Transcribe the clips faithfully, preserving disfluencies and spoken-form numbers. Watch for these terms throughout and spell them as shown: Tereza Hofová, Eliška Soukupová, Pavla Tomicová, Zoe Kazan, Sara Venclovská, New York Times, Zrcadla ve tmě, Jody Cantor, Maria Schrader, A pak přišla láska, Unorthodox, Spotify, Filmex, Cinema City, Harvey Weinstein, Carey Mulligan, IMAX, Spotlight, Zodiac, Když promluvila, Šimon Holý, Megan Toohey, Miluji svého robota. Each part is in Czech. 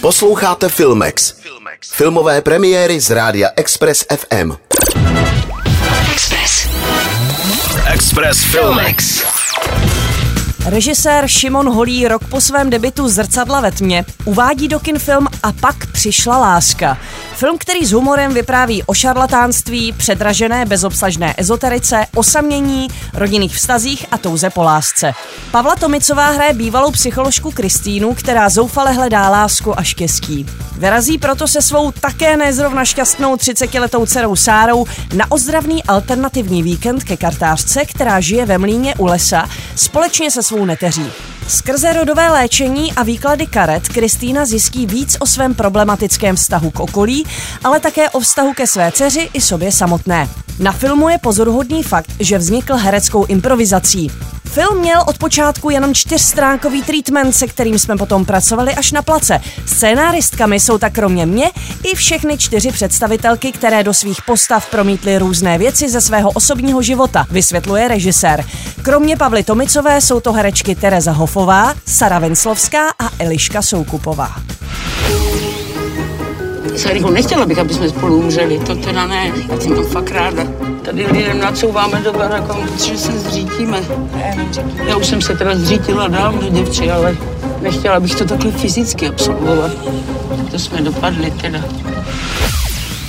Posloucháte Filmex. Filmex. Filmové premiéry z rádia Express F M. Express. Express Filmex. Režisér Šimon Holý rok po svém debutu Zrcadla ve tmě uvádí do kin film A pak přišla láska. Film, který s humorem vypráví o šarlatánství, předražené bezobsažné ezoterice, osamění, rodinných vztazích a touze po lásce. Pavla Tomicová hraje bývalou psycholožku Kristýnu, která zoufale hledá lásku a štěstí. Vyrazí proto se svou také nezrovna šťastnou třicetiletou dcerou Sárou na ozdravný alternativní víkend ke kartářce, která žije ve mlýně u lesa, společně se svou neteří. Skrze rodové léčení a výklady karet Kristýna zjistí víc o svém problematickém vztahu k okolí, ale také o vztahu ke své dceři i sobě samotné. Na filmu je pozoruhodný fakt, že vznikl hereckou improvizací. Film měl od počátku jenom čtyřstránkový treatment, se kterým jsme potom pracovali až na place. Scénáristkami jsou tak kromě mě i všechny čtyři představitelky, které do svých postav promítly různé věci ze svého osobního života, vysvětluje režisér. Kromě Pavly Tomicové jsou to herečky Tereza Hofová, Sara Venclovská a Eliška Soukupová. Sáryko, nechtěla bych, aby jsme spolu umřeli, to teda ne, já jsem to fakt ráda. Tady lidem nacouváme do baraka, protože se zřítíme. Já už jsem se teda zřítila dávno, děvči, ale nechtěla bych to takhle fyzicky absolvovat. To jsme dopadli teda.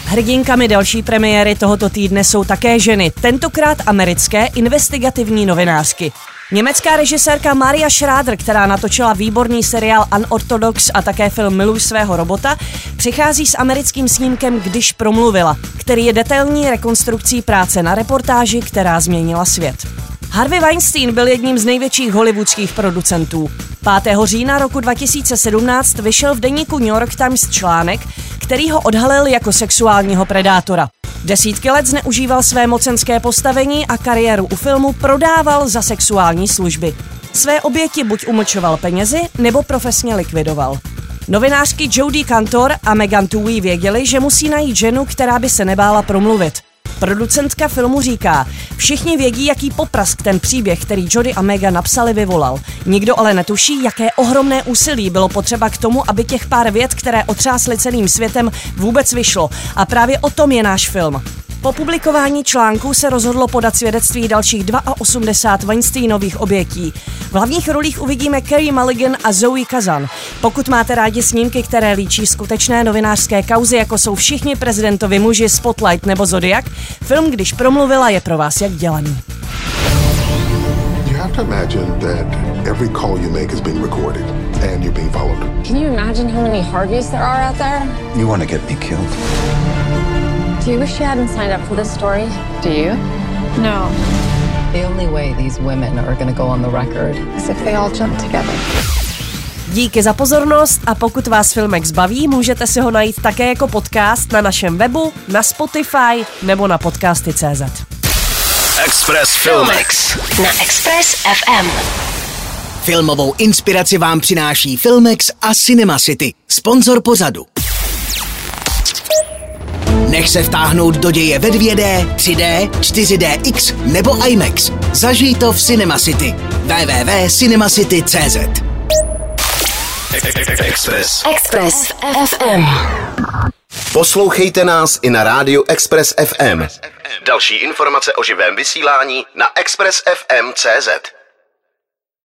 Hrdinkami další premiéry tohoto týdne jsou také ženy, tentokrát americké investigativní novinářky. Německá režisérka Maria Schrader, která natočila výborný seriál Unorthodox a také film Miluji svého robota, přichází s americkým snímkem Když promluvila, který je detailní rekonstrukcí práce na reportáži, která změnila svět. Harvey Weinstein byl jedním z největších hollywoodských producentů. pátého října roku dva tisíce sedmnáct vyšel v deníku New York Times článek, který ho odhalil jako sexuálního predátora. Desítky let zneužíval své mocenské postavení a kariéru u filmu prodával za sexuální služby. Své oběti buď umlčoval penězi, nebo profesně likvidoval. Novinářky Jody Cantor a Megan Toohey věděli, že musí najít ženu, která by se nebála promluvit. Producentka filmu říká, všichni vědí, jaký poprask ten příběh, který Jody a Megan napsali, vyvolal. Nikdo ale netuší, jaké ohromné úsilí bylo potřeba k tomu, aby těch pár vět, které otřásly celým světem, vůbec vyšlo. A právě o tom je náš film. Po publikování článku se rozhodlo podat svědectví dalších osmdesáti dvou Weinsteinových obětí. V hlavních rolích uvidíme Carey Mulligan a Zoe Kazan. Pokud máte rádi snímky, které líčí skutečné novinářské kauzy, jako jsou Všichni prezidentovi muži, Spotlight nebo Zodiac, film Když promluvila je pro vás jak dělaný. Do you wish you hadn't signed up for this story? Do you? No. The only way these women are going to go on the record is if they all jump together. Díky za pozornost a pokud vás Filmex baví, můžete si ho najít také jako podcast na našem webu, na Spotify nebo na podcasty tečka cz. Express Filmex na Express F M. Filmovou inspiraci vám přináší Filmex a Cinema City, sponzor pořadu. Nech se vtáhnout do děje ve dvě dé, tři dé, čtyři dé iks nebo IMAX. Zažij to v Cinema City. w w w tečka cinema city tečka cz Express. Express F M. Poslouchejte nás i na rádiu Express F M. Další informace o živém vysílání na express f m tečka cz